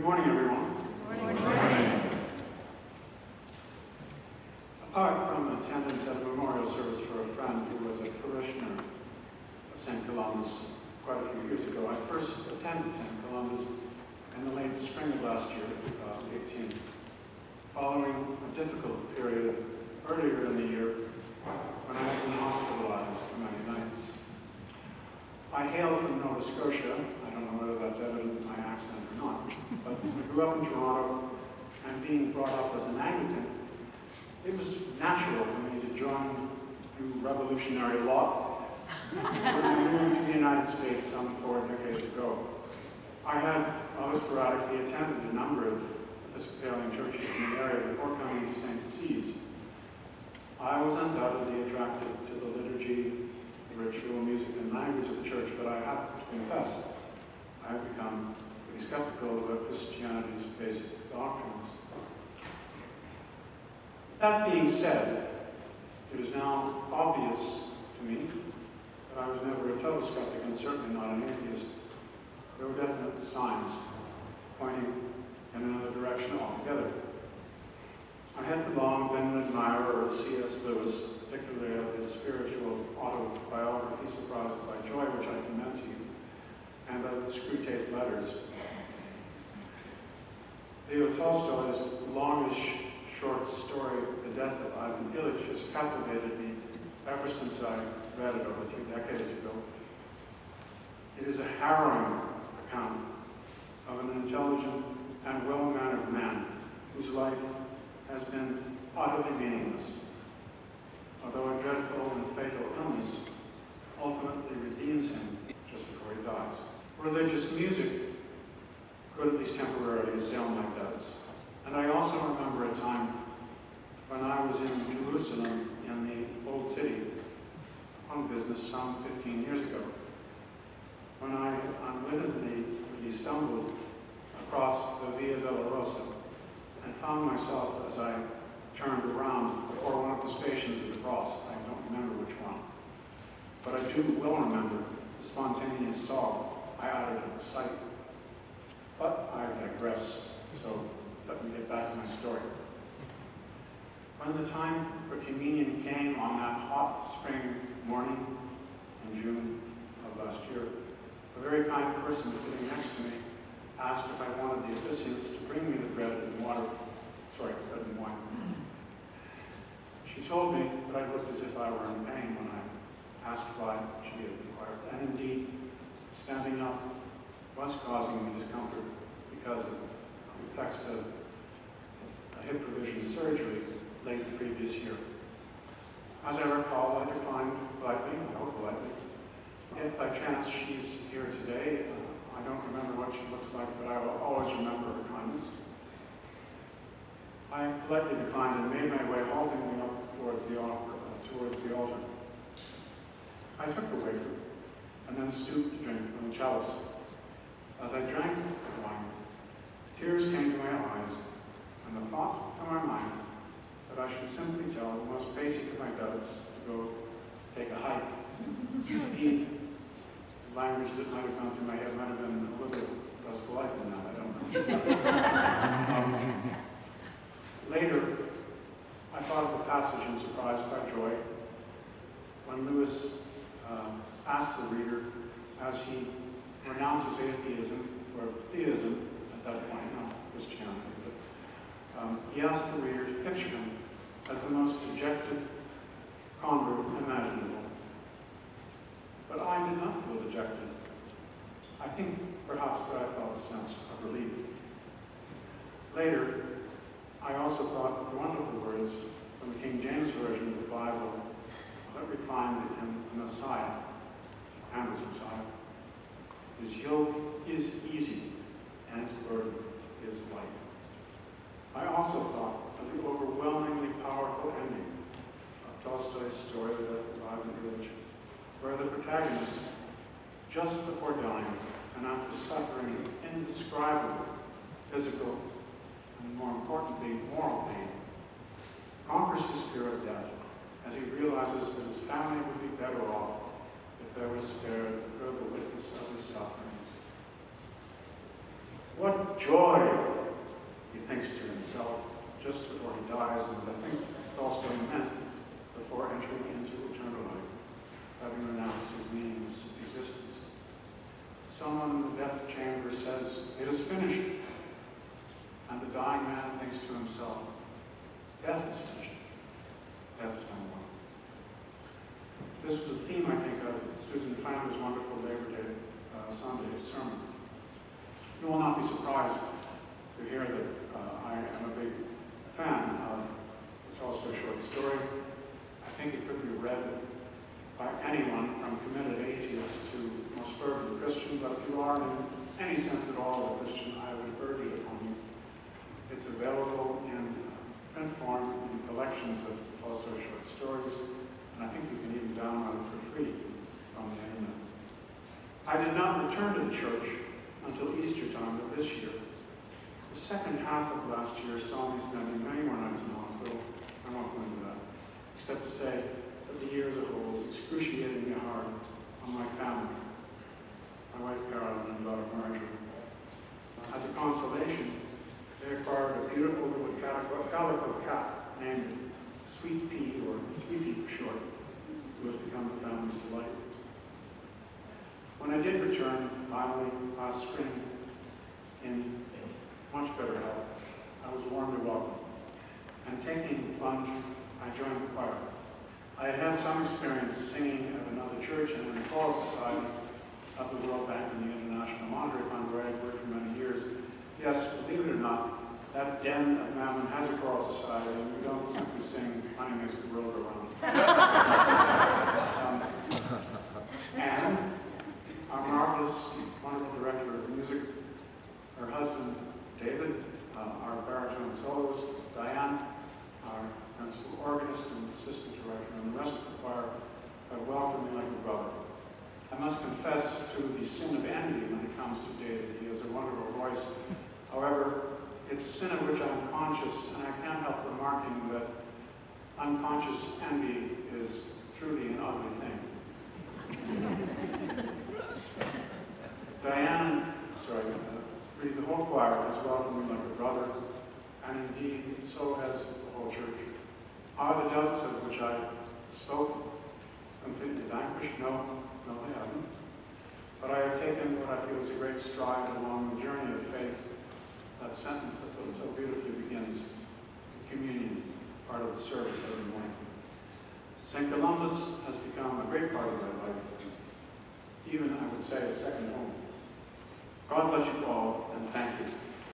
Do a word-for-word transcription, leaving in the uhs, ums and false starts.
Good morning, everyone. Good morning. Good morning. Apart from attendance at a memorial service for a friend who was a parishioner of Saint Columba's quite a few years ago, I first attended Saint Columba's in the late spring of last year, twenty eighteen, following a difficult period earlier in the year when I had been hospitalized for many nights. I hail from Nova Scotia. I don't know whether that's evident in my accent or not, but I grew up in Toronto, and being brought up as an Anglican, it was natural for me to join new revolutionary law when we moved to the United States some four decades ago. I had always sporadically attended a number of Episcopalian churches in the area before coming to Saint C's. I was undoubtedly attracted to the liturgy, ritual, music, and language of the church, but I have to confess, I have become pretty skeptical about Christianity's basic doctrines. That being said, it is now obvious to me that I was never a total skeptic and certainly not an atheist. There were definite signs pointing in another direction altogether. I had long been an admirer of C S Lewis, particularly of his spiritual autobiography, Surprised by Joy, which I commend to you, and of the Screwtape letters. Leo Tolstoy's longish short story, The Death of Ivan Ilyich, has captivated me ever since I read it over three decades ago. It is a harrowing account of an intelligent and well-mannered man whose life has been utterly meaningless, although a dreadful and fatal illness ultimately redeems him just before he dies. Religious music could at least temporarily assail my doubts. And I also remember a time when I was in Jerusalem, in the old city, on business some fifteen years ago, when I unwittingly really stumbled across the Via Dolorosa and found myself, as I turned around before one of the stations of the cross, I don't remember which one, but I do will remember the spontaneous sob I uttered at the sight. But I digress, so let me get back to my story. When the time for communion came on that hot spring morning in June of last year, a very kind person sitting next to me asked if I wanted the officiants to bring me the bread and water, sorry, bread and wine. She told me that I looked as if I were in pain when I asked why she had inquired. And indeed, standing up was causing me discomfort because of the effects of a hip revision surgery late the previous year. As I recall, I declined lightly, I hope lightly. If by chance she's here today, uh, I don't remember what she looks like, but I will always remember her kindness. I politely declined and made my way, haltingly up towards the, uh, towards the altar. I took the wafer and then stooped to drink from the chalice. As I drank the wine, tears came to my eyes, and the thought to my mind that I should simply tell the most basic of my doubts to go take a hike. Indeed, the language that might have gone through my head might have been a little less polite than that, I don't know. um, Later, I thought of the passage in Surprised by Joy when Lewis uh, asked the reader, as he renounces atheism, or theism at that point, not Christianity, but um, he asked the reader to picture him as the most dejected convert imaginable. But I did not feel dejected. I think perhaps that I felt a sense of relief. Later, I also thought of the wonderful words from the King James Version of the Bible that we find in the Messiah, and his Messiah. His yoke is easy, and his burden is light. I also thought of the overwhelmingly powerful ending of Tolstoy's story, The Death of Ivan Ilyich, where the protagonist, just before dying and after suffering indescribable physical and more importantly, moral pain, conquers his fear of death as he realizes that his family would be better off if they were spared the further witness of his sufferings. What joy, he thinks to himself, just before he dies, and as I think Tolstoy meant, before entering into eternal life, having renounced his means of existence. Someone in the death chamber says, "It is finished." And the dying man thinks to himself, "Death is finished. Death is no more." This was a theme, I think, of Susan Flander's wonderful Labor Day uh, Sunday sermon. You will not be surprised to hear that uh, I am a big fan of the Tolstoy short story. I think it could be read by anyone, from committed atheists to most fervent Christian, but if you are in any sense at all a Christian, I would urge it upon you. It's available in print form in collections of Tolstoy short stories, and I think you can even download it for free from the internet. I did not return to the church until Easter time of this year. The second half of last year saw me spending many more nights in hospital. I won't go into that, except to say that the year as a whole was excruciatingly hard on my family, my wife Carolyn and daughter Marjorie. As a consolation, they acquired a beautiful little calico cat named Sweet Pea, or Sweet Pea for short, who has become the family's delight. When I did return, finally, last spring, in much better health, I was warmly welcomed. And taking the plunge, I joined the choir. I had had some experience singing at another church and in the choral society of the World Bank and the International Monetary Fund, where I had worked for many years. Yes, believe it or not, that den of mammon has a choral society, and we don't simply sing, "Money Makes the World Go Round." um, and our marvelous, wonderful director of music, her husband, David, uh, our baritone soloist, Diane, our principal organist and assistant director, and the rest of the choir have welcomed me like a brother. I must confess to the sin of envy when it comes to David. He has a wonderful voice. However, it's a sin of which I'm conscious, and I can't help remarking that unconscious envy is truly an ugly thing. Diane, sorry, uh, the whole choir has welcomed me like a brother, and indeed, so has the whole church. Are the doubts of which I spoke completely vanquished? No, no, they haven't. But I have taken what I feel is a great stride along the journey of faith, that sentence that so beautifully begins, communion, part of the service every morning. Saint Columba's has become a great part of my life, even, I would say, a second home. God bless you all, and thank you.